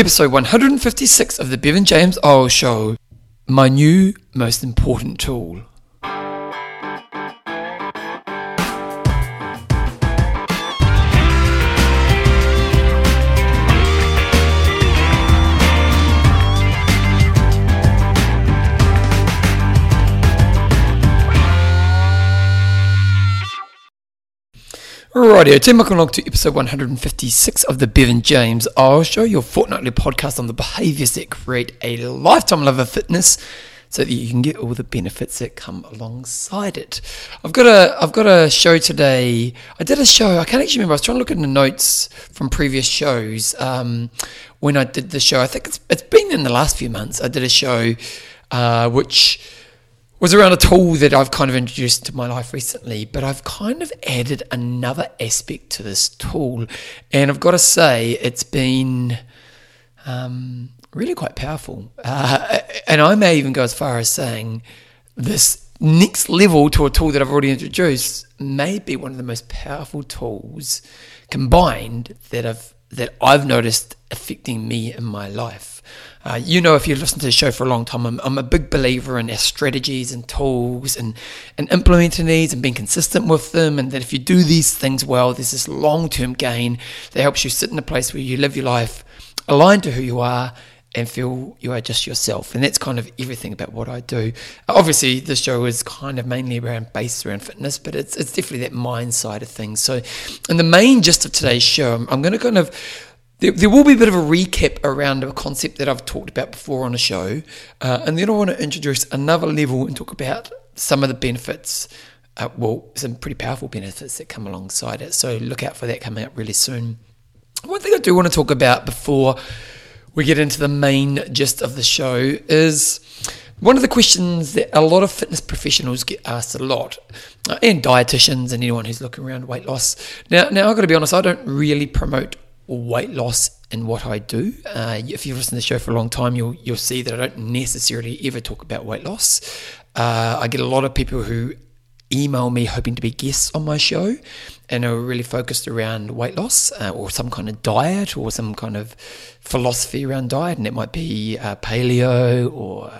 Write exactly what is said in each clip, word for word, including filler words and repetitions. Episode one hundred fifty-six of the Bevan James Eyles Show, my new most important tool. Rightio, tēmaka along to episode one hundred fifty-six of the Bevan James Eyles Show, your fortnightly podcast on the behaviours that create a lifetime love of fitness so that you can get all the benefits that come alongside it. I've got a I've got a show today. I did a show, I can't actually remember, I was trying to look in the notes from previous shows um, when I did the show. I think it's it's been in the last few months. I did a show uh, which was around a tool that I've kind of introduced to my life recently, but I've kind of added another aspect to this tool, and I've got to say it's been um, really quite powerful. Uh, and I may even go as far as saying this next level to a tool that I've already introduced may be one of the most powerful tools combined that I've that I've noticed affecting me in my life. Uh, you know, if you listen to the show for a long time, I'm, I'm a big believer in our strategies and tools and, and implementing these and being consistent with them, and that if you do these things well, there's this long-term gain that helps you sit in a place where you live your life aligned to who you are and feel you are just yourself. And that's kind of everything about what I do. Obviously, this show is kind of mainly around based around fitness, but it's it's definitely that mind side of things. So, and the main gist of today's show, I'm, I'm going to kind of There, there will be a bit of a recap around a concept that I've talked about before on a show, uh, and then I want to introduce another level and talk about some of the benefits, uh, well, some pretty powerful benefits that come alongside it, so look out for that coming up really soon. One thing I do want to talk about before we get into the main gist of the show is one of the questions that a lot of fitness professionals get asked a lot, uh, and dietitians and anyone who's looking around weight loss. Now, now I've got to be honest, I don't really promote weight loss in what I do. Uh, if you've listened to the show for a long time, you'll you'll see that I don't necessarily ever talk about weight loss. Uh, I get a lot of people who email me hoping to be guests on my show and are really focused around weight loss uh, or some kind of diet or some kind of philosophy around diet, and it might be uh, paleo or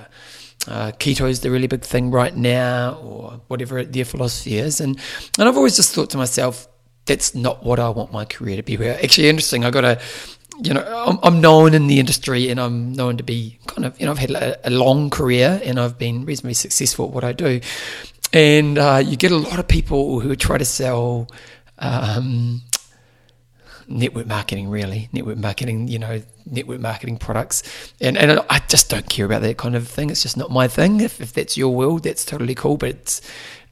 Uh, keto is the really big thing right now, or whatever their philosophy is. And and I've always just thought to myself, that's not what I want my career to be. Actually, interesting, I got a, you know, I'm, I'm known in the industry, and I'm known to be kind of, you know, I've had a, a long career, and I've been reasonably successful at what I do. And uh, you get a lot of people who try to sell um, network marketing, really, network marketing, you know, network marketing products. And, and I just don't care about that kind of thing. It's just not my thing. If, if that's your world, that's totally cool, but it's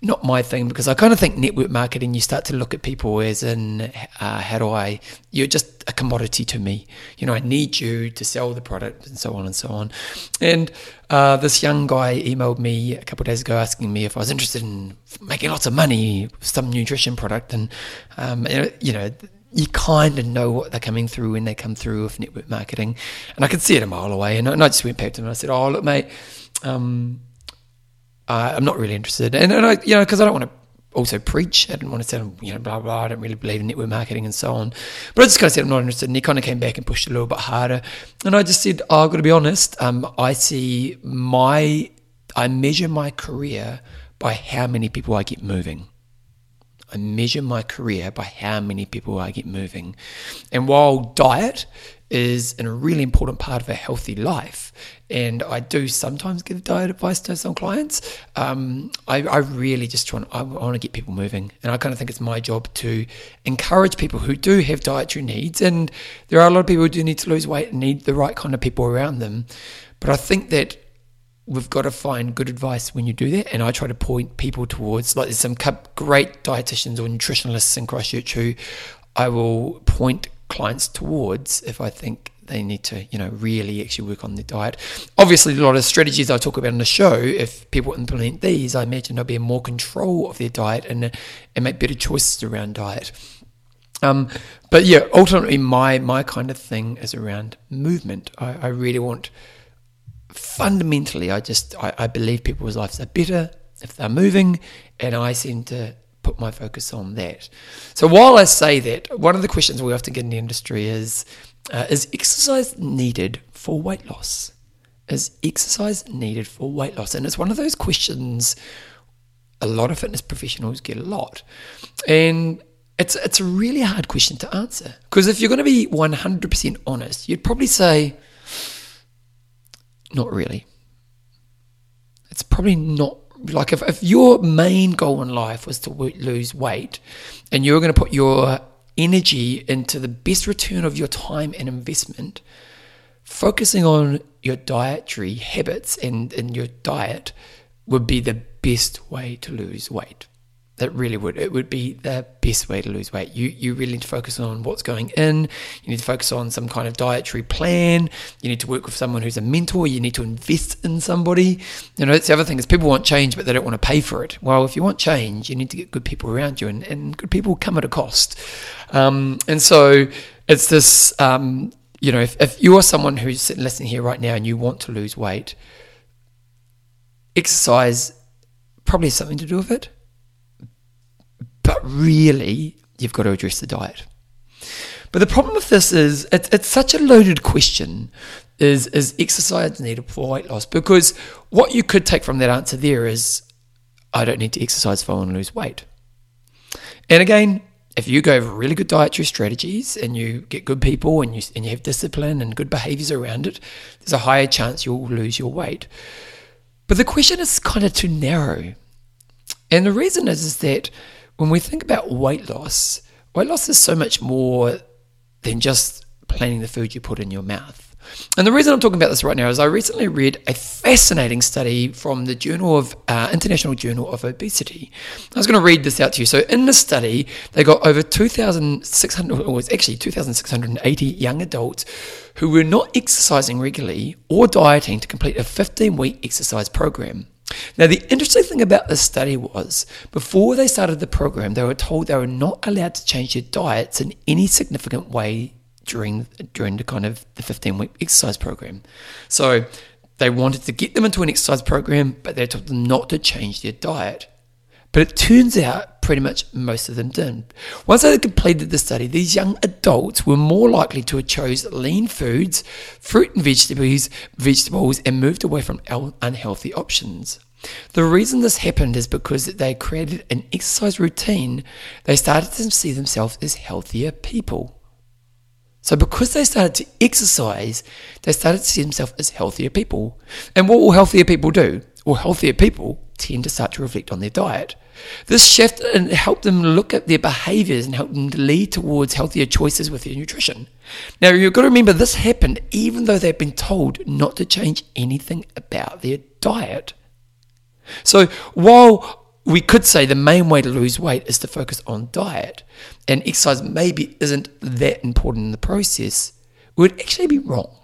not my thing, because I kind of think network marketing, you start to look at people as in, uh, how do I, you're just a commodity to me. You know, I need you to sell the product and so on and so on. And uh, this young guy emailed me a couple of days ago asking me if I was interested in making lots of money with some nutrition product. And, um, you know, you kind of know what they're coming through when they come through with network marketing. And I could see it a mile away. And I, and I just went back to him and I said, oh, look, mate, um, Uh, I'm not really interested, and, and I, you know, because I don't want to also preach. I didn't want to say, you know, blah blah. I don't really believe in network marketing and so on. But I just kind of said I'm not interested, and he kind of came back and pushed a little bit harder. And I just said, oh, I've got to be honest. Um, I see my, I measure my career by how many people I get moving. I measure my career by how many people I get moving. And while diet is a really important part of a healthy life, and I do sometimes give diet advice to some clients, um, I, I really just try, I want to get people moving. And I kind of think it's my job to encourage people who do have dietary needs. And there are a lot of people who do need to lose weight and need the right kind of people around them. But I think that we've got to find good advice when you do that, and I try to point people towards, like there's some great dietitians or nutritionalists in Christchurch who I will point clients towards if I think they need to, you know, really actually work on their diet. Obviously, a lot of strategies I talk about in the show, if people implement these, I imagine they'll be in more control of their diet and and make better choices around diet. Um, but yeah, ultimately, my my kind of thing is around movement. I, I really want. Fundamentally, I just I, I believe people's lives are better if they're moving, and I seem to put my focus on that. So while I say that, one of the questions we often get in the industry is, uh, is exercise needed for weight loss? Is exercise needed for weight loss? And it's one of those questions a lot of fitness professionals get a lot. And it's it's a really hard question to answer. Because if you're going to be one hundred percent honest, you'd probably say, not really. It's probably not. Like if, if your main goal in life was to lose weight and you were going to put your energy into the best return of your time and investment, focusing on your dietary habits and, and your diet would be the best way to lose weight. It really would. It would be the best way to lose weight. You you really need to focus on what's going in. You need to focus on some kind of dietary plan. You need to work with someone who's a mentor. You need to invest in somebody. You know, that's the other thing is people want change, but they don't want to pay for it. Well, if you want change, you need to get good people around you, and, and good people come at a cost. Um, and so it's this, um, you know, if, if you're someone who's sitting listening here right now and you want to lose weight, exercise probably has something to do with it. But really, you've got to address the diet. But the problem with this is it's, it's such a loaded question, is, is exercise needed for weight loss? Because what you could take from that answer there is, I don't need to exercise if I want to lose weight. And again, if you go over really good dietary strategies and you get good people and you, and you have discipline and good behaviours around it, there's a higher chance you'll lose your weight. But the question is kind of too narrow. And the reason is, is that when we think about weight loss, weight loss is so much more than just planning the food you put in your mouth. And the reason I'm talking about this right now is I recently read a fascinating study from the Journal of uh, International Journal of Obesity. I was going to read this out to you. So in this study, they got over two thousand six hundred, or it's actually two thousand six hundred eighty young adults who were not exercising regularly or dieting to complete a fifteen-week exercise program. Now, the interesting thing about this study was, before they started the program, they were told they were not allowed to change their diets in any significant way during during the kind of the fifteen-week exercise program. So they wanted to get them into an exercise program, but they told them not to change their diet. But it turns out pretty much most of them didn't. Once they completed the study, these young adults were more likely to have chose lean foods, fruit and vegetables, vegetables, and moved away from unhealthy options. The reason this happened is because they created an exercise routine, they started to see themselves as healthier people. So because they started to exercise, they started to see themselves as healthier people. And what will healthier people do? Well, healthier people tend to start to reflect on their diet. This shift helped them look at their behaviours and helped them lead towards healthier choices with their nutrition. Now, you've got to remember this happened even though they've been told not to change anything about their diet. So while we could say the main way to lose weight is to focus on diet, and exercise maybe isn't that important in the process, it would actually be wrong.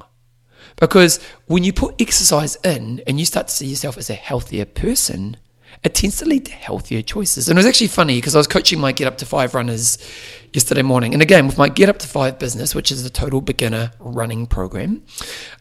Because when you put exercise in and you start to see yourself as a healthier person, it tends to lead to healthier choices. And it was actually funny because I was coaching my Get Up to Five runners yesterday morning. And again, with my Get Up to Five business, which is the total beginner running program,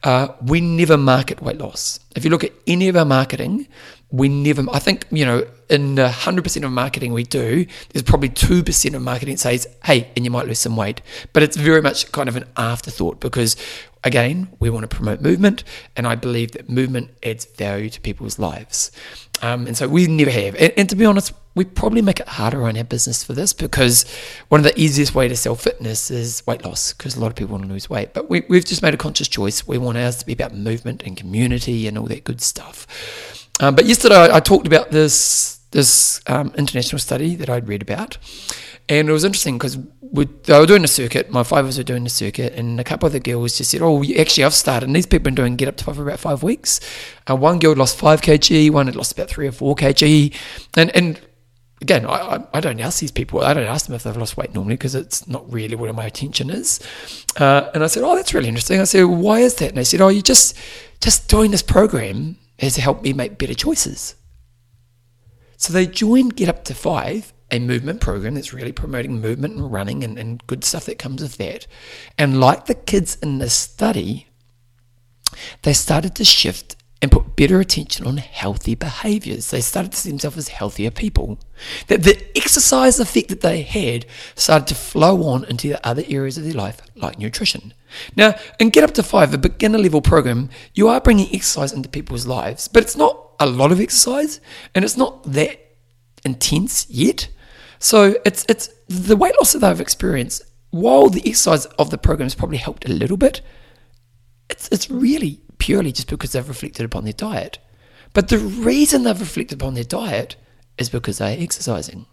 uh, we never market weight loss. If you look at any of our marketing, we never, I think, you know, in one hundred percent of marketing we do, there's probably two percent of marketing that says, hey, and you might lose some weight. But it's very much kind of an afterthought because, again, we want to promote movement, and I believe that movement adds value to people's lives. Um, and so we never have. And, and to be honest, we probably make it harder on our business for this because one of the easiest way to sell fitness is weight loss because a lot of people want to lose weight. But we, we've just made a conscious choice. We want ours to be about movement and community and all that good stuff. Um, but yesterday I, I talked about this this um, international study that I'd read about. And it was interesting because they were doing a circuit, my fivers were doing the circuit, and a couple of the girls just said, oh, actually I've started, and these people have been doing Get Up to Five for about five weeks. Uh, one girl lost five kilograms, one had lost about three or four kilograms, and and again, I, I don't ask these people, I don't ask them if they've lost weight normally because it's not really where my attention is. Uh, and I said, oh, that's really interesting. I said, well, why is that? And they said, oh, you just, just doing this program has helped me make better choices. So they joined Get Up to Five, a movement program that's really promoting movement and running and, and good stuff that comes with that. And like the kids in the study, they started to shift and put better attention on healthy behaviours. They started to see themselves as healthier people. That the exercise effect that they had started to flow on into the other areas of their life, like nutrition. Now, in Get Up to Five, a beginner level program, you are bringing exercise into people's lives, but it's not a lot of exercise, and it's not that intense yet. So it's it's the weight loss that they've experienced, while the exercise of the program has probably helped a little bit, it's it's really purely just because they've reflected upon their diet. But the reason they've reflected upon their diet is because they're exercising.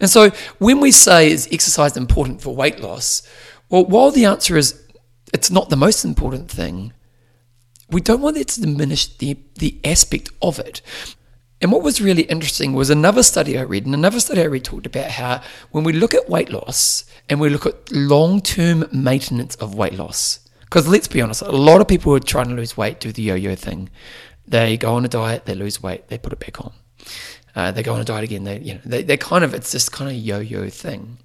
And so when we say, is exercise important for weight loss? Well, while the answer is it's not the most important thing, we don't want that to diminish the, the aspect of it. And what was really interesting was another study I read, and another study I read talked about how when we look at weight loss and we look at long-term maintenance of weight loss, because let's be honest, a lot of people who are trying to lose weight do the yo-yo thing. They go on a diet, they lose weight, they put it back on. Uh, they go on a diet again, they you know, they, they kind of, it's this kind of yo-yo thing.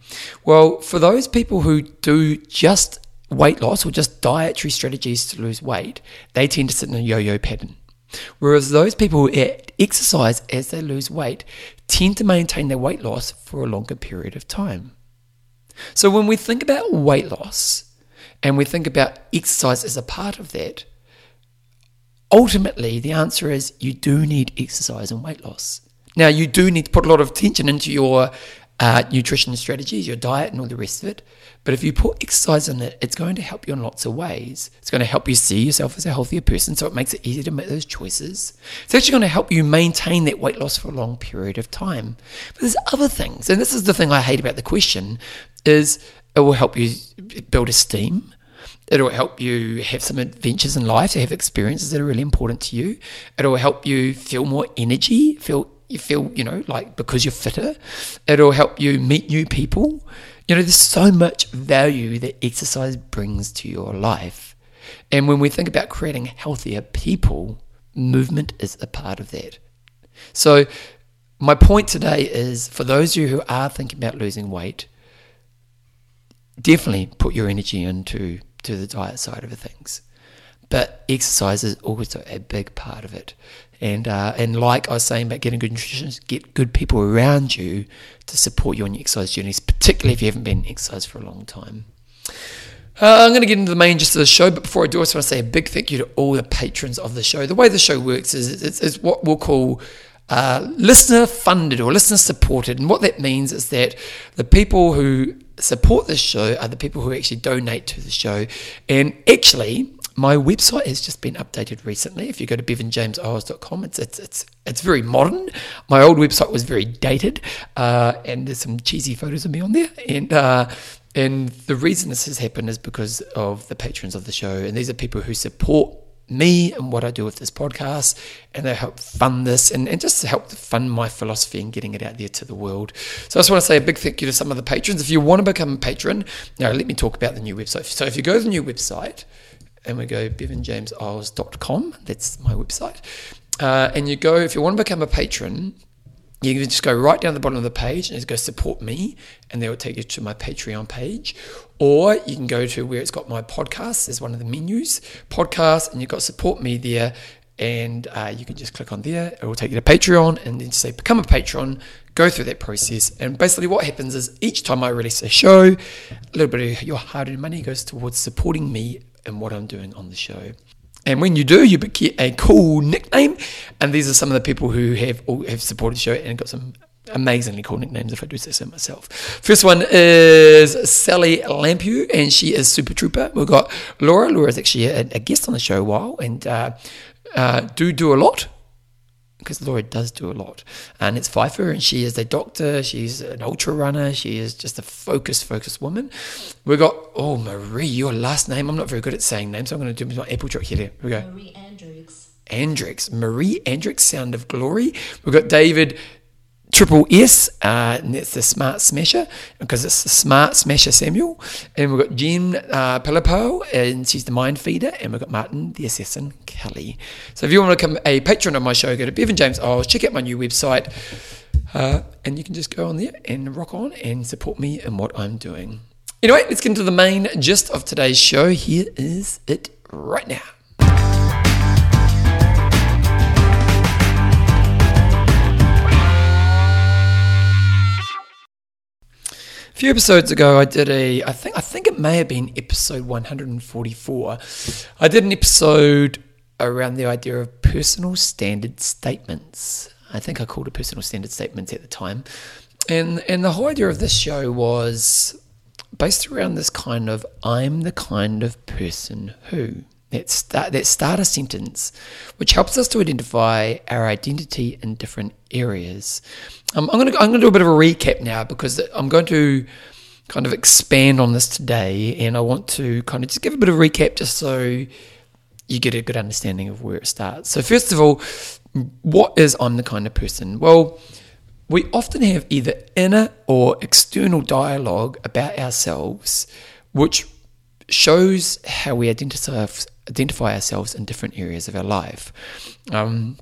Well, for those people who do just weight loss or just dietary strategies to lose weight, they tend to sit in a yo-yo pattern. Whereas those people who exercise as they lose weight tend to maintain their weight loss for a longer period of time. So when we think about weight loss and we think about exercise as a part of that, ultimately the answer is you do need exercise and weight loss. Now you do need to put a lot of attention into your Uh, nutrition strategies, your diet and all the rest of it. But if you put exercise in it, it's going to help you in lots of ways. It's going to help you see yourself as a healthier person, so it makes it easier to make those choices. It's actually going to help you maintain that weight loss for a long period of time. But there's other things, and this is the thing I hate about the question, is it will help you build esteem. It'll help you have some adventures in life, to have experiences that are really important to you. It'll help you feel more energy, feel You feel, you know, like because you're fitter, it'll help you meet new people. You know, there's so much value that exercise brings to your life. And when we think about creating healthier people, movement is a part of that. So my point today is, for those of you who are thinking about losing weight, definitely put your energy into to the diet side of things. But exercise is also a big part of it. And uh, and like I was saying about getting good nutrition, get good people around you to support you on your exercise journeys, particularly if you haven't been in exercise for a long time. Uh, I'm going to get into the main gist of the show, but before I do, I just want to say a big thank you to all the patrons of the show. The way the show works is it's, it's what we'll call uh, listener-funded or listener-supported. And what that means is that the people who support this show are the people who actually donate to the show. And actually, my website has just been updated recently. If you go to bevan james eyles dot com, it's, it's it's it's very modern. My old website was very dated, uh, and there's some cheesy photos of me on there. And uh, and the reason this has happened is because of the patrons of the show, and these are people who support me and what I do with this podcast, and they help fund this and, and just help fund my philosophy and getting it out there to the world. So I just want to say a big thank you to some of the patrons. If you want to become a patron, now let me talk about the new website. So if you go to the new website, and we go bevan james eyles dot com, that's my website, uh, and you go, if you want to become a patron, you can just go right down the bottom of the page and just go support me, and they will take you to my Patreon page. Or you can go to where it's got my podcast, there's one of the menus, podcast, and you've got support me there, and uh, you can just click on there, it will take you to Patreon, and then say become a patron, go through that process. And basically what happens is each time I release a show, a little bit of your hard-earned money goes towards supporting me and what I'm doing on the show. And when you do, you get a cool nickname, and these are some of the people who have all have supported the show and got some amazingly cool nicknames, if I do say so myself. First one is Sally Lampew, and she is Super Trooper. We've got Laura. Laura's actually a, a guest on the show a while, and uh, uh, do do a lot, because Laura does do a lot. And it's Pfeiffer, and she is a doctor, she's an ultra runner, she is just a focused, focused woman. We've got, oh, Marie, your last name. I'm not very good at saying names, so I'm going to do my apple trick here. Here we go. Marie Andrews. Andrews. Marie Andrews, Sound of Glory. We've got David Triple S, uh, and that's the Smart Smasher, because it's the Smart Smasher Samuel. And we've got Jen uh, Pilipo, and she's the Mind Feeder. And we've got Martin, the Assassin, Kelly. So if you want to become a patron of my show, go to Bevan James Eyles, check out my new website, uh, and you can just go on there and rock on and support me in what I'm doing. Anyway, let's get into the main gist of today's show. Here is it right now. few episodes ago, I did a, I think I think it may have been episode one hundred forty-four. I did an episode around the idea of personal standard statements. I think I called it personal standard statements at the time. And and the whole idea of this show was based around this kind of, I'm the kind of person who, that, start, that starter sentence, which helps us to identify our identity in different areas. Um, I'm going to I'm going to do a bit of a recap now, because I'm going to kind of expand on this today, and I want to kind of just give a bit of a recap just so you get a good understanding of where it starts. So first of all, what is I'm the kind of person? Well, we often have either inner or external dialogue about ourselves, which shows how we identify, identify ourselves in different areas of our life. Um,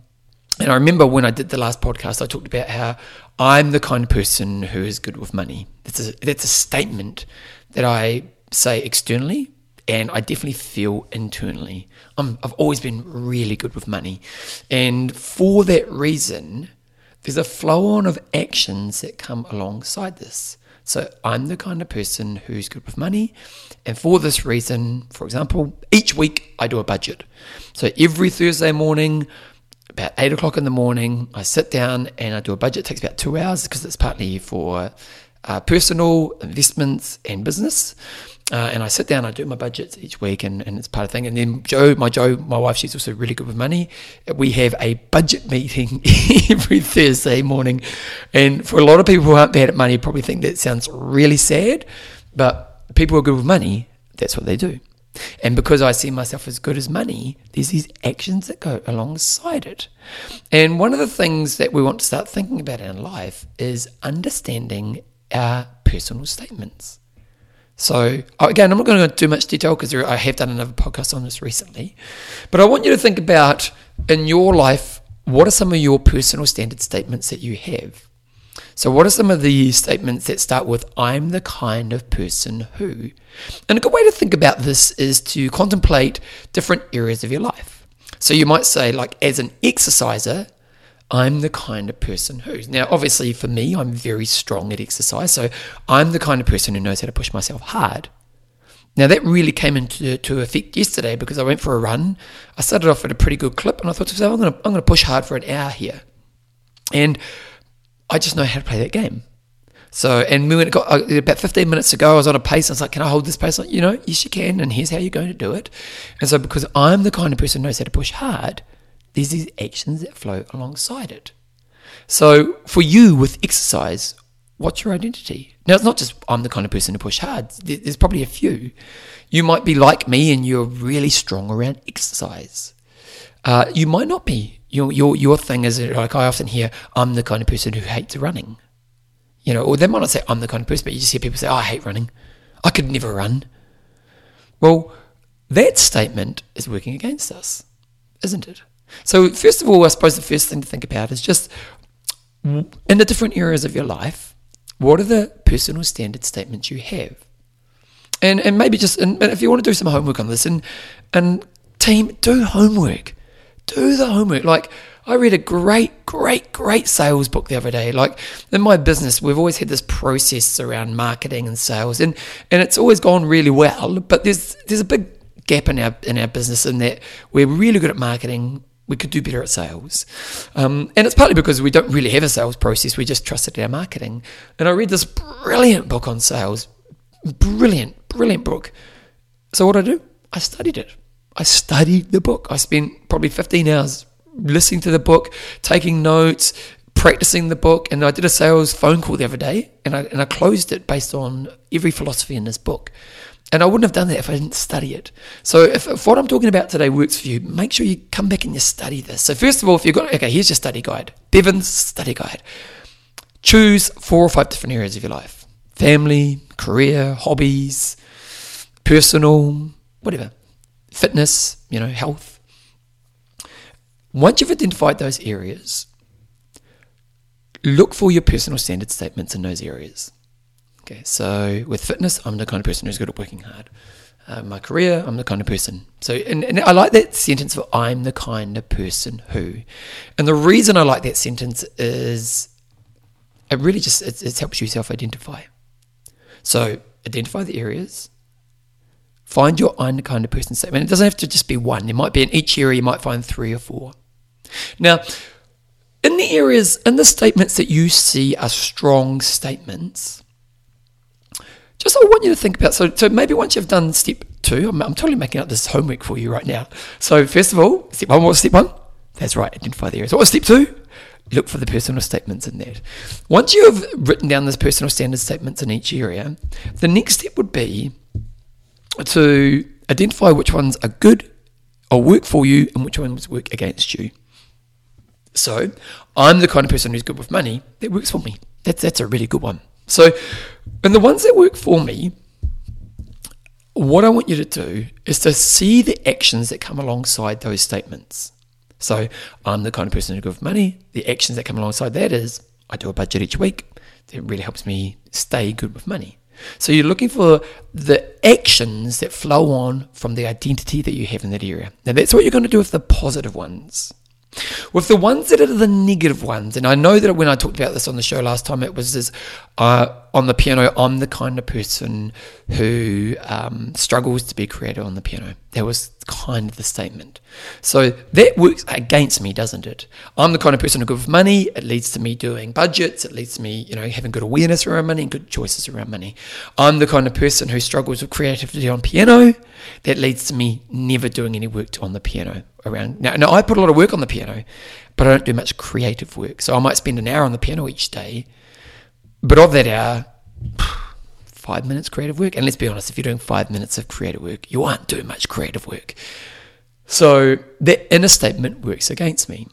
and I remember when I did the last podcast, I talked about how I'm the kind of person who is good with money. That's a, that's a statement that I say externally, and I definitely feel internally. I'm, I've always been really good with money. And for that reason, there's a flow-on of actions that come alongside this. So I'm the kind of person who's good with money. And for this reason, for example, each week I do a budget. So every Thursday morning, about eight o'clock in the morning, I sit down and I do a budget. It takes about two hours because it's partly for uh, personal investments and business. Uh, and I sit down, I do my budgets each week, and, and it's part of the thing. And then Joe, my Joe, my wife, she's also really good with money. We have a budget meeting every Thursday morning. And for a lot of people who aren't bad at money, probably think that sounds really sad. But people who are good with money, that's what they do. And because I see myself as good as money, there's these actions that go alongside it. And one of the things that we want to start thinking about in life is understanding our personal statements. So again, I'm not going to go into too much detail because I have done another podcast on this recently, but I want you to think about, in your life, what are some of your personal standard statements that you have? So what are some of the statements that start with, I'm the kind of person who? And a good way to think about this is to contemplate different areas of your life. So you might say, like, as an exerciser, I'm the kind of person who. Now, obviously for me, I'm very strong at exercise. So I'm the kind of person who knows how to push myself hard. Now that really came into to effect yesterday because I went for a run. I started off at a pretty good clip and I thought to myself, I'm going to, I'm going to push hard for an hour here. And I just know how to play that game. So, and when it got, about fifteen minutes ago, I was on a pace. I was like, can I hold this pace? Like, you know, yes you can. And here's how you're going to do it. And so because I'm the kind of person who knows how to push hard, there's these actions that flow alongside it. So for you with exercise, what's your identity? Now, it's not just I'm the kind of person to push hard. There's probably a few. You might be like me and you're really strong around exercise. Uh, you might not be. Your, your, your thing is, like I often hear, I'm the kind of person who hates running. You know, or they might not say I'm the kind of person, but you just hear people say, oh, I hate running. I could never run. Well, that statement is working against us, isn't it? So first of all, I suppose the first thing to think about is just in the different areas of your life, what are the personal standard statements you have? And and maybe just, and if you want to do some homework on this, and, and team, do homework. Do the homework. Like, I read a great, great, great sales book the other day. Like, in my business, we've always had this process around marketing and sales, and, and it's always gone really well, but there's there's a big gap in our in our business in that we're really good at marketing. We could do better at sales. Um, and it's partly because we don't really have a sales process. We just trust it in our marketing. And I read this brilliant book on sales. Brilliant, brilliant book. So what did I do? I studied it. I studied the book. I spent probably fifteen hours listening to the book, taking notes, practicing the book. And I did a sales phone call the other day, and I, and I closed it based on every philosophy in this book. And I wouldn't have done that if I didn't study it. So if, if what I'm talking about today works for you, make sure you come back and you study this. So first of all, if you've got, okay, here's your study guide. Bevan's study guide. Choose four or five different areas of your life. Family, career, hobbies, personal, whatever. Fitness, you know, health. Once you've identified those areas, look for your personal standard statements in those areas. Okay, so with fitness, I'm the kind of person who's good at working hard. Uh, my career, I'm the kind of person. So, and, and I like that sentence for I'm the kind of person who. And the reason I like that sentence is it really just, it, it helps you self-identify. So identify the areas, find your own kind of person statement. It doesn't have to just be one. There might be in each area, you might find three or four. Now, in the areas, in the statements that you see are strong statements, just I want you to think about, so, so maybe once you've done step two, I'm, I'm totally making up this homework for you right now. So first of all, step one, what's step one? That's right, identify the areas. What's step two? Look for the personal statements in that. Once you have written down those personal standard statements in each area, the next step would be to identify which ones are good or work for you and which ones work against you. So I'm the kind of person who's good with money. That works for me. That's, that's a really good one. So, and the ones that work for me, what I want you to do is to see the actions that come alongside those statements. So I'm the kind of person who's good with money. The actions that come alongside that is I do a budget each week. It really helps me stay good with money. So you're looking for the actions that flow on from the identity that you have in that area. Now that's what you're going to do with the positive ones. With the ones that are the negative ones, and I know that when I talked about this on the show last time, it was this, uh, on the piano, I'm the kind of person who um, struggles to be creative on the piano. That was kind of the statement. So that works against me, doesn't it? I'm the kind of person who's good with money. It leads to me doing budgets. It leads to me, you know, having good awareness around money and good choices around money. I'm the kind of person who struggles with creativity on piano. That leads to me never doing any work on the piano. Around now, now I put a lot of work on the piano, but I don't do much creative work. So I might spend an hour on the piano each day, but of that hour, five minutes creative work. And let's be honest, if you're doing five minutes of creative work, you aren't doing much creative work. So that inner statement works against me.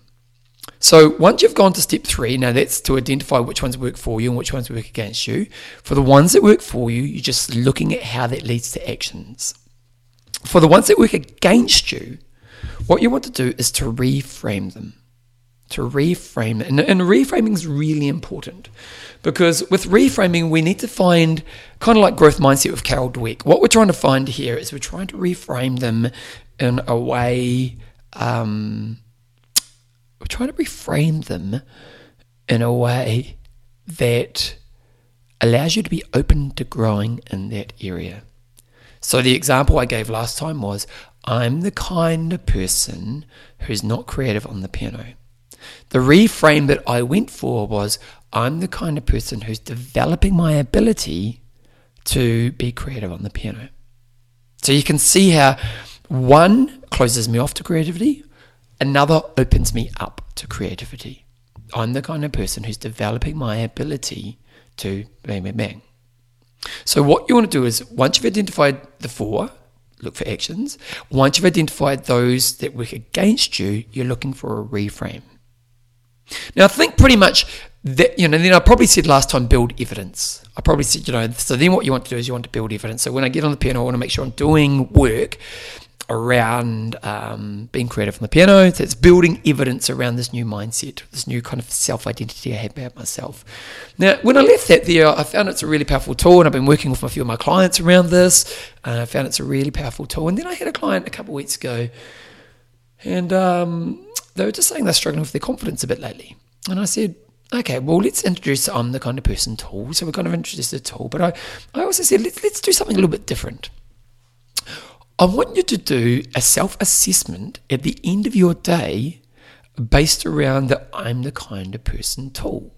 So once you've gone to step three, now that's to identify which ones work for you and which ones work against you. For the ones that work for you, you're just looking at how that leads to actions. For the ones that work against you, what you want to do is to reframe them, to reframe it. And, and reframing is really important because with reframing, we need to find, kind of like growth mindset with Carol Dweck, what we're trying to find here is we're trying to reframe them in a way, um, we're trying to reframe them in a way that allows you to be open to growing in that area. So the example I gave last time was, I'm the kind of person who's not creative on the piano. The reframe that I went for was, I'm the kind of person who's developing my ability to be creative on the piano. So you can see how one closes me off to creativity, another opens me up to creativity. I'm the kind of person who's developing my ability to bang, bang, bang. So what you want to do is, once you've identified the four, look for actions. Once you've identified those that work against you, you're looking for a reframe. Now, I think pretty much that, you know, then I probably said last time, build evidence. I probably said, you know, so then what you want to do is you want to build evidence. So when I get on the piano, I want to make sure I'm doing work around um, being creative on the piano. So it's building evidence around this new mindset, this new kind of self-identity I have about myself. Now, when I left that there, I found it's a really powerful tool, and I've been working with a few of my clients around this, and I found it's a really powerful tool. And then I had a client a couple of weeks ago, and um, they were just saying they're struggling with their confidence a bit lately. And I said, okay, well, let's introduce I'm the kind of person tool. So we kind of introduced the tool, but I, I also said, let's, let's do something a little bit different. I want you to do a self-assessment at the end of your day based around the I'm the kind of person tool.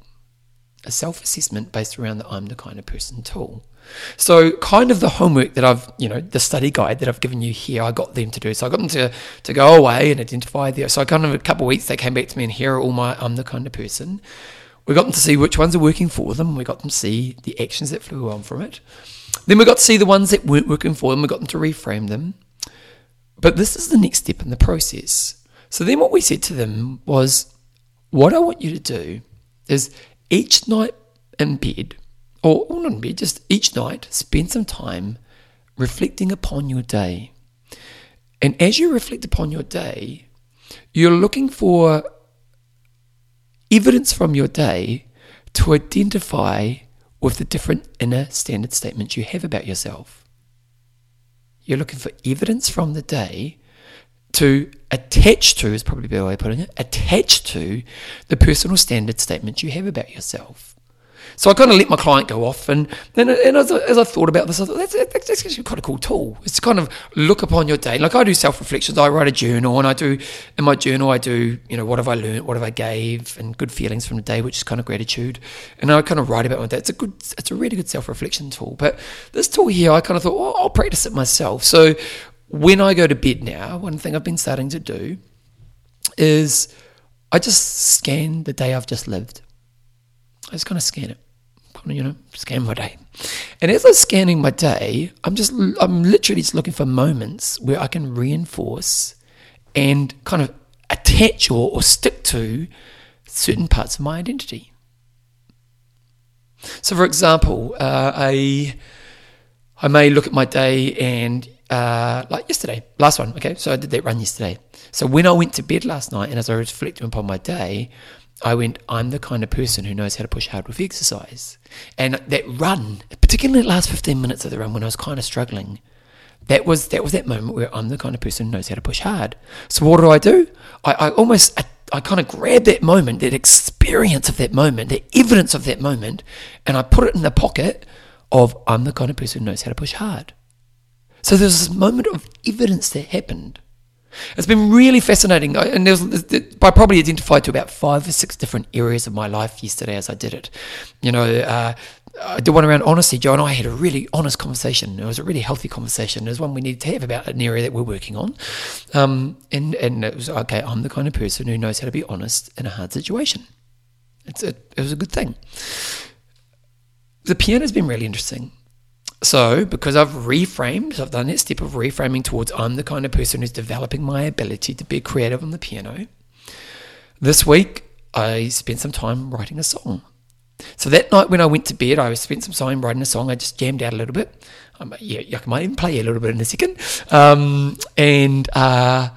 A self-assessment based around the I'm the kind of person tool. So kind of the homework that I've, you know, the study guide that I've given you here, I got them to do. So I got them to, to go away and identify there. So I kind of, a couple of weeks, they came back to me and here are all my I'm the kind of person. We got them to see which ones are working for them. We got them to see the actions that flew on from it. Then we got to see the ones that weren't working for them. We got them to reframe them. But this is the next step in the process. So then what we said to them was, what I want you to do is each night in bed, or not in bed, just each night, spend some time reflecting upon your day. And as you reflect upon your day, you're looking for evidence from your day to identify with the different inner standard statements you have about yourself. You're looking for evidence from the day to attach to, is probably a better way of putting it, attach to the personal standard statements you have about yourself. So I kind of let my client go off, and then and as, I, as I thought about this, I thought, that's, that's actually quite a cool tool. It's to kind of look upon your day. Like I do self-reflections, I write a journal, and I do, in my journal I do, you know, what have I learned, what have I gave, and good feelings from the day, which is kind of gratitude. And I kind of write about my day. It's a good, it's a really good self-reflection tool. But this tool here, I kind of thought, well, I'll practice it myself. So when I go to bed now, one thing I've been starting to do is I just scan the day I've just lived. I just kind of scan it, you know, scan my day. And as I'm scanning my day, I'm just, I'm literally just looking for moments where I can reinforce and kind of attach or, or stick to certain parts of my identity. So, for example, uh, I, I may look at my day and Uh, like yesterday, last one, okay, so I did that run yesterday. So when I went to bed last night and as I reflected upon my day, I went, I'm the kind of person who knows how to push hard with exercise. And that run, particularly the last fifteen minutes of the run when I was kind of struggling, that was that was that moment where I'm the kind of person who knows how to push hard. So what do I do? I, I almost, I, I kind of grab that moment, that experience of that moment, the evidence of that moment, and I put it in the pocket of I'm the kind of person who knows how to push hard. So there's this moment of evidence that happened. It's been really fascinating. And there's, I probably identified to about five or six different areas of my life yesterday as I did it. You know, uh, I did one around honesty. Joe and I had a really honest conversation. It was a really healthy conversation. It was one we needed to have about an area that we're working on. Um, and, and it was, okay, I'm the kind of person who knows how to be honest in a hard situation. It's a, it was a good thing. The piano's been really interesting. So, because I've reframed, so I've done that step of reframing towards I'm the kind of person who's developing my ability to be creative on the piano. This week, I spent some time writing a song. So that night when I went to bed, I spent some time writing a song. I just jammed out a little bit. Um, yeah, I might even play a little bit in a second. Um, and uh,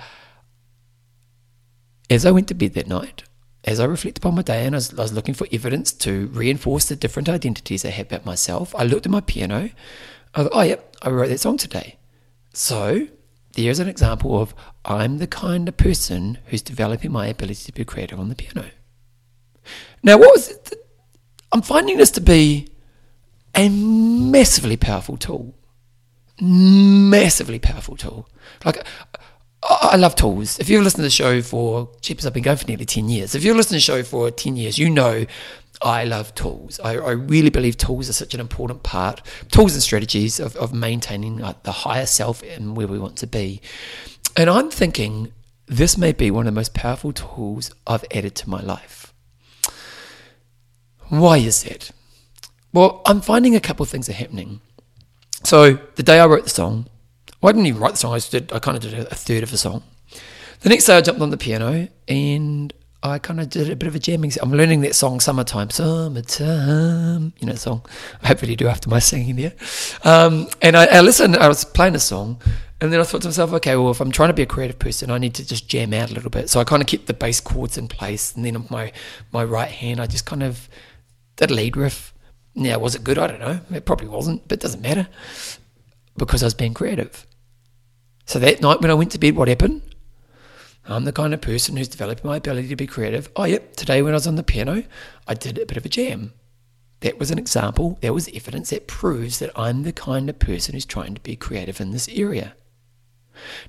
as I went to bed that night, as I reflect upon my day and I was, I was looking for evidence to reinforce the different identities I had about myself, I looked at my piano. I thought, oh, yep, I wrote that song today. So there's an example of I'm the kind of person who's developing my ability to be creative on the piano. Now, what was it? I'm finding this to be a massively powerful tool. Massively powerful tool. Like, I love tools. If you've listened to the show for, cheapest I've been going for nearly ten years. If you've listened to the show for ten years, you know I love tools. I, I really believe tools are such an important part, tools and strategies of, of maintaining the higher self and where we want to be. And I'm thinking this may be one of the most powerful tools I've added to my life. Why is that? Well, I'm finding a couple of things are happening. So the day I wrote the song, well, I didn't even write the song, I just did, I kind of did a third of the song. The next day I jumped on the piano and I kind of did a bit of a jamming. I'm learning that song, Summertime, Summertime, you know, song I hopefully do after my singing there. Um, and I, I listened, I was playing a song and then I thought to myself, okay, well, if I'm trying to be a creative person, I need to just jam out a little bit. So I kind of kept the bass chords in place and then on my, my right hand, I just kind of did a lead riff. Now, was it good? I don't know. It probably wasn't, but it doesn't matter because I was being creative. So that night when I went to bed, what happened? I'm the kind of person who's developing my ability to be creative. Oh, yep, today when I was on the piano, I did a bit of a jam. That was an example. That was evidence that proves that I'm the kind of person who's trying to be creative in this area.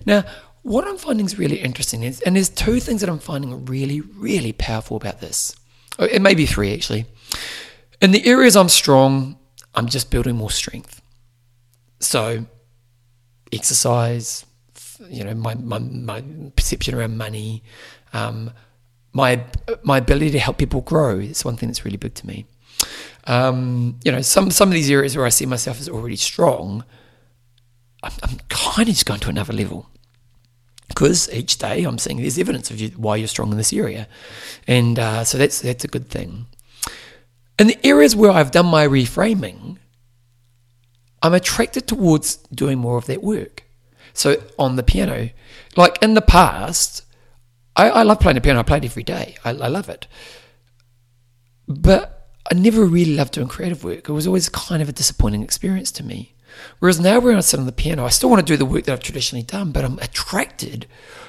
Now, what I'm finding is really interesting, is, and there's two things that I'm finding really, really powerful about this. Oh, it may be three, actually. In the areas I'm strong, I'm just building more strength. So, exercise, you know, my, my, my perception around money, um, my my ability to help people grow is one thing that's really big to me. Um, you know, some, some of these areas where I see myself as already strong, I'm, I'm kind of just going to another level because each day I'm seeing there's evidence of you, why you're strong in this area. And uh, so that's, that's a good thing. In the areas where I've done my reframing, I'm attracted towards doing more of that work. So on the piano, like in the past, I, I love playing the piano. I played every day. I, I love it. But I never really loved doing creative work. It was always kind of a disappointing experience to me. Whereas now when I sit on the piano, I still want to do the work that I've traditionally done, but I'm attracted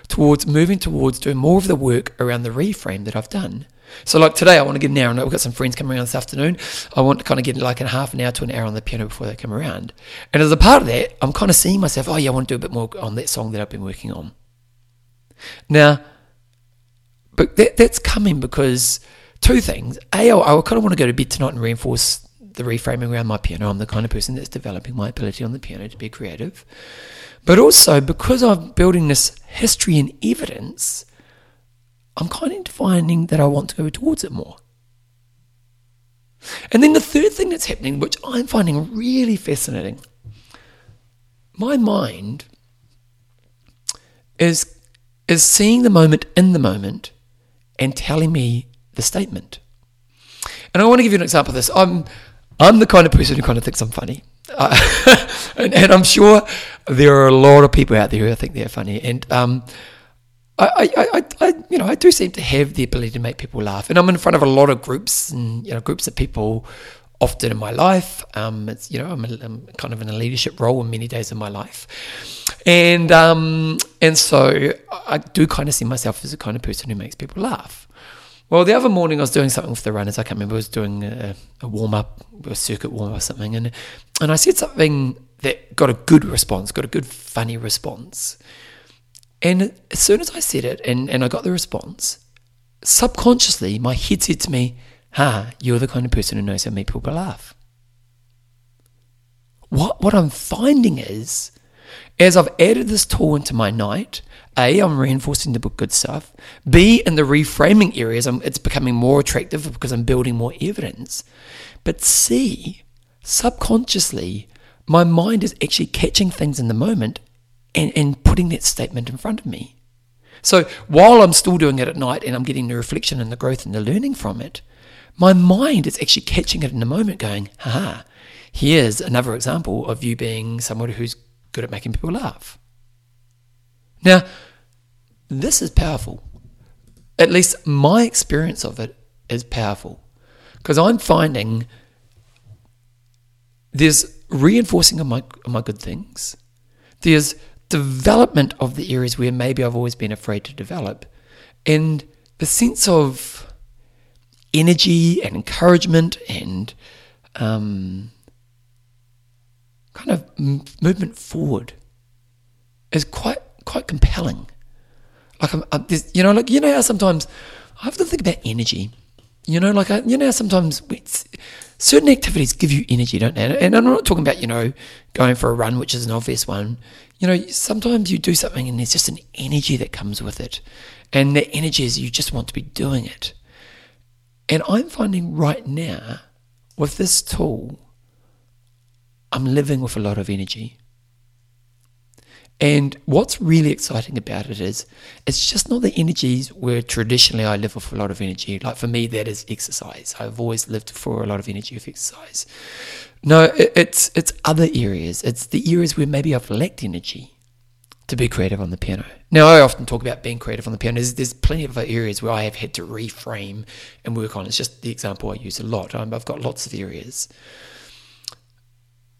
towards moving towards doing more of the work around the reframe that I've done. So like today, I want to get an hour, and we've got some friends coming around this afternoon. I want to kind of get like a half an hour to an hour on the piano before they come around. And as a part of that, I'm kind of seeing myself, oh yeah, I want to do a bit more on that song that I've been working on. Now, but that, that's coming because two things. A, I, I kind of want to go to bed tonight and reinforce the reframing around my piano. I'm the kind of person that's developing my ability on the piano to be creative. But also, because I'm building this history and evidence, I'm kind of finding that I want to go towards it more. And then the third thing that's happening, which I'm finding really fascinating, my mind is, is seeing the moment in the moment and telling me the statement. And I want to give you an example of this. I'm I'm the kind of person who kind of thinks I'm funny. Uh, and, and I'm sure there are a lot of people out there who think they're funny. And um, I, I, I, I, you know, I do seem to have the ability to make people laugh. And I'm in front of a lot of groups, and you know, groups of people often in my life. Um, it's you know, I'm, a, I'm kind of in a leadership role in many days of my life, and um, and so I do kind of see myself as the kind of person who makes people laugh. Well, the other morning I was doing something with the runners. I can't remember. I was doing a, a warm-up, a circuit warm-up or something. And and I said something that got a good response, got a good funny response. And as soon as I said it and, and I got the response, subconsciously my head said to me, ha, ah, you're the kind of person who knows how to make people laugh. What, what I'm finding is, as I've added this tool into my night, A, I'm reinforcing the book good stuff. B, in the reframing areas, I'm, it's becoming more attractive because I'm building more evidence. But C, subconsciously, my mind is actually catching things in the moment and, and putting that statement in front of me. So while I'm still doing it at night and I'm getting the reflection and the growth and the learning from it, my mind is actually catching it in the moment going, haha, here's another example of you being someone who's good at making people laugh. Now, this is powerful. At least my experience of it is powerful, because I'm finding there's reinforcing of my, of my good things. There's development of the areas where maybe I've always been afraid to develop. And the sense of energy and encouragement and um, kind of m- movement forward is quite quite compelling. Like I'm, I'm this, you know, like you know how sometimes I have to think about energy. You know, like I, you know how sometimes certain activities give you energy, don't they? And I'm not talking about you know going for a run, which is an obvious one. You know, sometimes you do something and there's just an energy that comes with it, and that energy is you just want to be doing it. And I'm finding right now with this tool, I'm living with a lot of energy. And what's really exciting about it is it's just not the energies where traditionally I live with a lot of energy. Like for me, that is exercise. I've always lived for a lot of energy with exercise. No, it's it's other areas. It's the areas where maybe I've lacked energy to be creative on the piano. Now, I often talk about being creative on the piano. There's, there's plenty of areas where I have had to reframe and work on. It's just the example I use a lot. I'm, I've got lots of areas.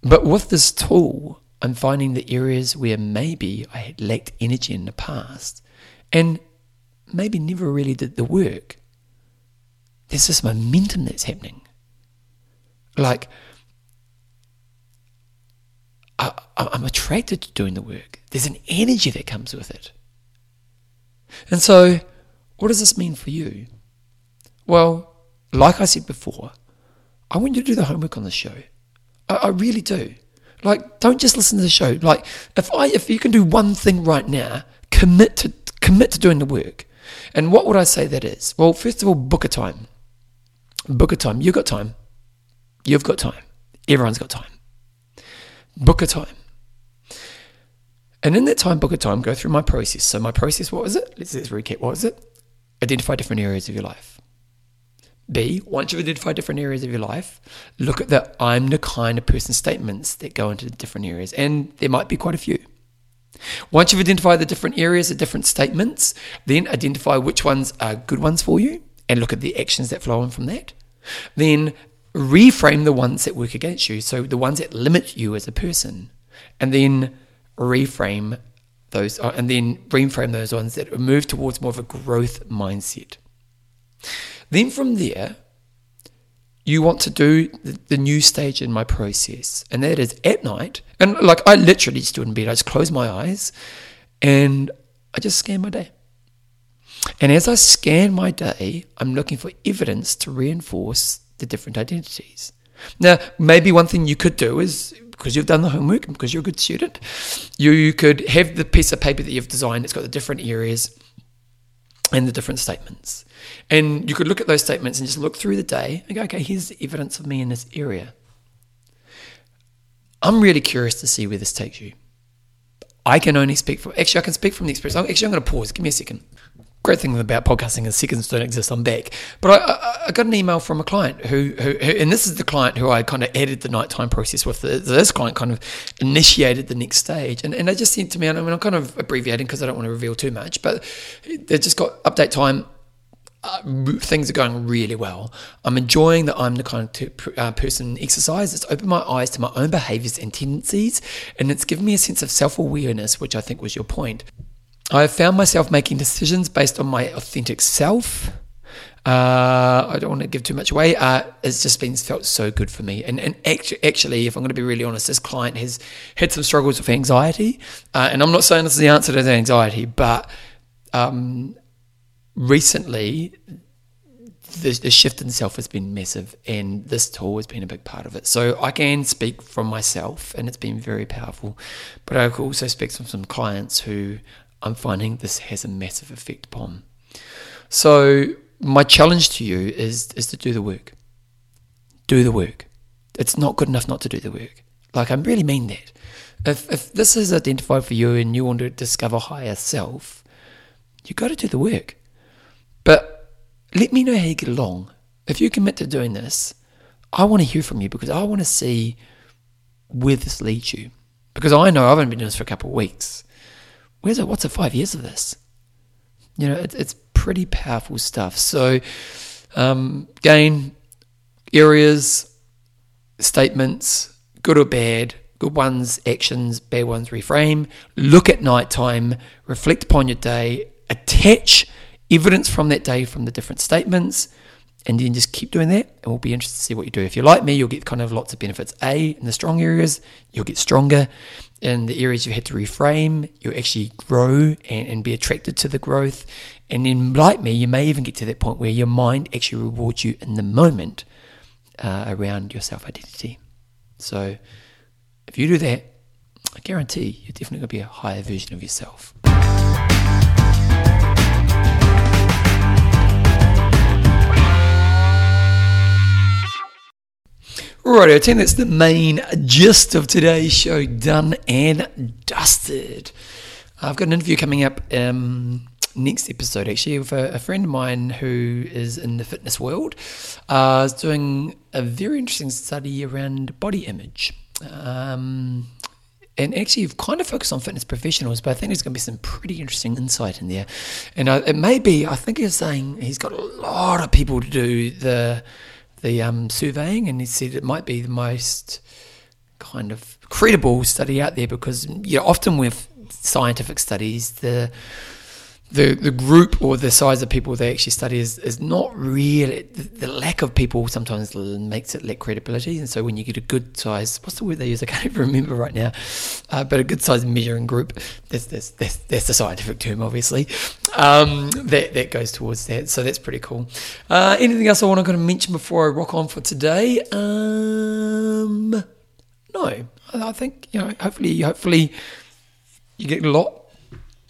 But with this tool, I'm finding the areas where maybe I had lacked energy in the past and maybe never really did the work. There's this momentum that's happening. Like, I, I'm attracted to doing the work. There's an energy that comes with it. And so, what does this mean for you? Well, like I said before, I want you to do the homework on the show. I, I really do. Like, don't just listen to the show. Like, if I if you can do one thing right now, commit to commit to doing the work. And what would I say that is? Well, first of all, book a time. Book a time. You've got time. You've got time. Everyone's got time. Book a time. And in that time, book a time, go through my process. So my process, what was it? Let's, let's recap. What was it? Identify different areas of your life. B, once you've identified different areas of your life, look at the I'm the kind of person statements that go into the different areas. And there might be quite a few. Once you've identified the different areas, the different statements, then identify which ones are good ones for you and look at the actions that flow on from that. Then reframe the ones that work against you, so the ones that limit you as a person, and then reframe those, uh, and then reframe those ones that move towards more of a growth mindset. Then from there, you want to do the, the new stage in my process, and that is at night. And like I literally stood in bed, I just closed my eyes, and I just scanned my day. And as I scan my day, I'm looking for evidence to reinforce the different identities. Now, maybe one thing you could do is, because you've done the homework and because you're a good student, you could have the piece of paper that you've designed that's got the different areas and the different statements. And you could look at those statements and just look through the day and go, okay, here's the evidence of me in this area. I'm really curious to see where this takes you. I can only speak from, actually I can speak from the experience. Actually, I'm going to pause. Give me a second. Great thing about podcasting is seconds don't exist. I'm back. But I, I, I got an email from a client who, who, who, and this is the client who I kind of added the nighttime process with. This client kind of initiated the next stage. And, and they just sent to me, and I mean, I'm kind of abbreviating because I don't want to reveal too much, but they just got update time. Uh, things are going really well. I'm enjoying that I'm the kind of t- uh, person exercise. It's opened my eyes to my own behaviors and tendencies, and it's given me a sense of self-awareness, which I think was your point. I have found myself making decisions based on my authentic self. Uh, I don't want to give too much away. Uh, it's just been felt so good for me. And and actu- actually, if I'm going to be really honest, this client has had some struggles with anxiety. Uh, and I'm not saying this is the answer to their anxiety, but um, recently the, the shift in self has been massive, and this tool has been a big part of it. So I can speak from myself, and it's been very powerful. But I could also speak from some clients who I'm finding this has a massive effect upon. So my challenge to you is is to do the work. Do the work. It's not good enough not to do the work. Like, I really mean that. If if this is identified for you and you want to discover higher self, you got to do the work. But let me know how you get along. If you commit to doing this, I want to hear from you, because I want to see where this leads you. Because I know I've only been doing this for a couple of weeks. Where's it? What's it? Five years of this? You know, it, it's pretty powerful stuff. So, um, again, areas, statements, good or bad, good ones, actions, bad ones, reframe. Look at nighttime. Reflect upon your day. Attach evidence from that day from the different statements, and then just keep doing that. And we'll be interested to see what you do. If you're like me, you'll get kind of lots of benefits. A, in the strong areas, you'll get stronger. In the areas you've had to reframe, you'll actually grow and, and be attracted to the growth. And then, like me, you may even get to that point where your mind actually rewards you in the moment uh, around your self-identity. So if you do that, I guarantee you're definitely going to be a higher version of yourself. Righto, I think that's the main gist of today's show, done and dusted. I've got an interview coming up um, next episode, actually, with a, a friend of mine who is in the fitness world. Uh, is doing a very interesting study around body image. Um, and actually, you've kind of focused on fitness professionals, but I think there's going to be some pretty interesting insight in there. And I, it may be, I think he's saying he's got a lot of people to do the... the um, surveying, and he said it might be the most kind of credible study out there, because you know, often with scientific studies, the the the group or the size of people they actually study is, is not really, the, the lack of people sometimes makes it lack credibility. And so when you get a good size, what's the word they use? I can't even remember right now, uh, but a good size measuring group, that's that's that's, that's the scientific term, obviously. Um, that that goes towards that, so that's pretty cool. Uh, anything else I want to kind of mention before I rock on for today? Um, no, I think you know. Hopefully, hopefully you get a lot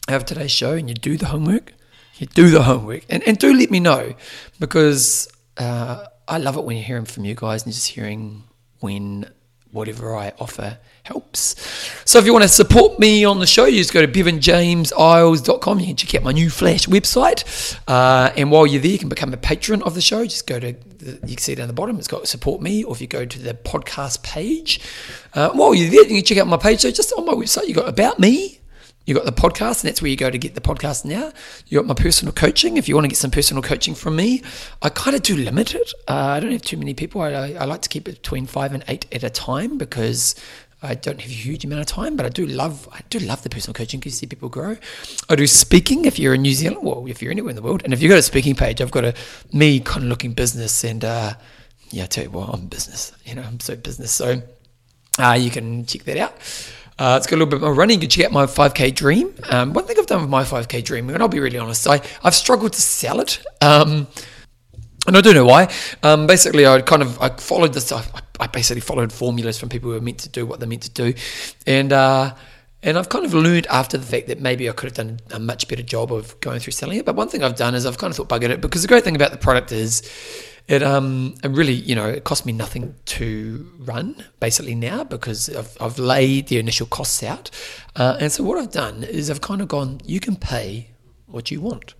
out of today's show, and you do the homework. You do the homework, and and do let me know, because uh, I love it when you're hearing from you guys and just hearing when whatever I offer helps. So if you want to support me on the show, you just go to bevan james eyles dot com. You can check out my new Flash website. Uh, and while you're there, you can become a patron of the show. Just go to, the, you can see down the bottom, it's got support me. Or if you go to the podcast page, uh, while you're there, you can check out my page. So just on my website, you've got about me. You've got the podcast, and that's where you go to get the podcast now. You've got my personal coaching. If you want to get some personal coaching from me, I kind of do limit it. Uh, I don't have too many people. I, I, I like to keep it between five and eight at a time because I don't have a huge amount of time, but I do love I do love the personal coaching because you see people grow. I do speaking if you're in New Zealand, well, if you're anywhere in the world. And if you've got a speaking page, I've got a me kind of looking business. And uh, yeah, I tell you what, I'm business. You know, I'm so business. So uh, you can check that out. Uh, it's got a little bit more running. You can check out my five K dream. Um, one thing I've done with my five K dream, and I'll be really honest, I, I've struggled to sell it. Um, and I don't know why. Um, basically, I kind of I followed this. I, I basically followed formulas from people who were meant to do what they're meant to do. And uh, and I've kind of learned after the fact that maybe I could have done a much better job of going through selling it. But one thing I've done is I've kind of thought, bugger it, because the great thing about the product is It um it really, you know, it cost me nothing to run basically now because I've I've laid the initial costs out. Uh, and so what I've done is I've kind of gone, you can pay what you want.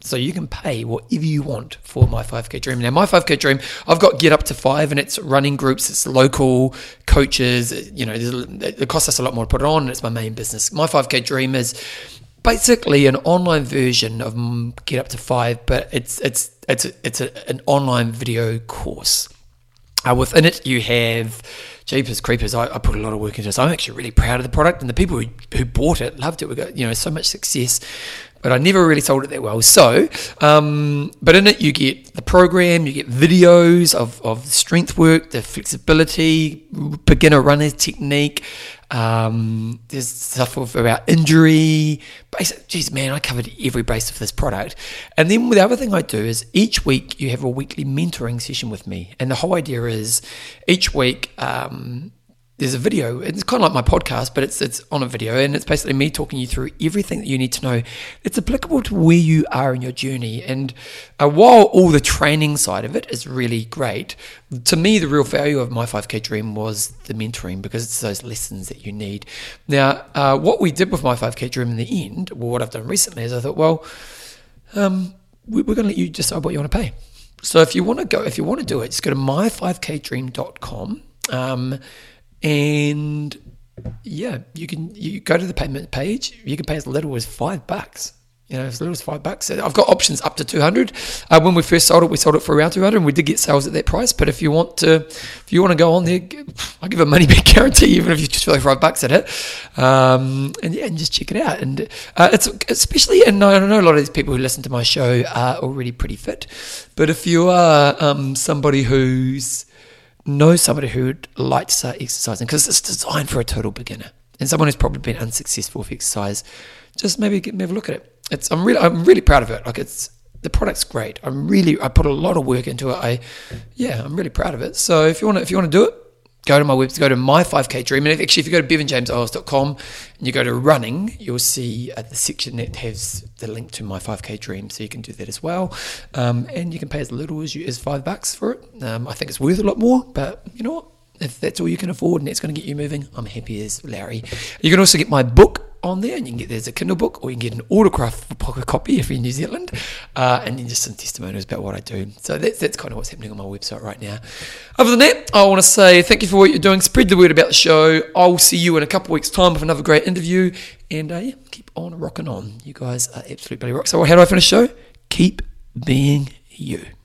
So you can pay whatever you want for my five K dream. Now, my five K dream, I've got Get Up to Five, and it's running groups, it's local coaches, you know, it costs us a lot more to put it on, and it's my main business. My five K dream is basically an online version of Get Up to Five, but it's it's it's a, it's a, an online video course. Uh, within it, you have Jeepers Creepers. I, I put a lot of work into this. I'm actually really proud of the product, and the people who, who bought it loved it. We got, you know, so much success, but I never really sold it that well. So, um, but in it, you get the program, you get videos of, of strength work, the flexibility, beginner runner technique. Um, there's stuff about injury. Basic, geez, man, I covered every base of this product. And then the other thing I do is each week you have a weekly mentoring session with me. And the whole idea is each week, um, there's a video. It's kind of like my podcast, but it's it's on a video, and it's basically me talking you through everything that you need to know. It's applicable to where you are in your journey. And uh, while all the training side of it is really great, to me the real value of my five K dream was the mentoring, because it's those lessons that you need. Now, uh, what we did with my five K dream in the end, well, what I've done recently is I thought, well, um, we're going to let you decide what you want to pay. So if you want to go, if you want to do it, just go to my five K dream dot com. Um, And yeah, you can you go to the payment page. You can pay as little as five bucks. You know, as little as five bucks. I've got options up to two hundred. Uh, when we first sold it, we sold it for around two hundred, and we did get sales at that price. But if you want to, if you want to go on there, I'll give a money back guarantee, even if you just throw five bucks at it. Um, and yeah, and just check it out. And uh, it's especially, and I know a lot of these people who listen to my show are already pretty fit, but if you are um, somebody who's know somebody who would like to start exercising, because it's designed for a total beginner and someone who's probably been unsuccessful with exercise, just maybe get, have a look at it. It's I'm really I'm really proud of it. Like it's the product's great. I'm really I put a lot of work into it. I yeah I'm really proud of it. So if you want to, if you want to do it, go to my website, go to my five K dream. And actually, if you go to bevan james eyles dot com and you go to running, you'll see at the section that has the link to my five K dream. So you can do that as well. Um, and you can pay as little as you, as five bucks for it. Um, I think it's worth a lot more, but you know what? If that's all you can afford and it's going to get you moving, I'm happy as Larry. You can also get my book on there, and you can get there's a Kindle book, or you can get an autograph pocket copy if you're in New Zealand, uh, and then just some testimonials about what I do. So that's that's kind of what's happening on my website right now. Other than that, I want to say thank you for what you're doing. Spread the word about the show. I'll see you in a couple of weeks' time with another great interview, and uh, yeah, keep on rocking on. You guys are absolutely bloody rock. So how do I finish the show? Keep being you.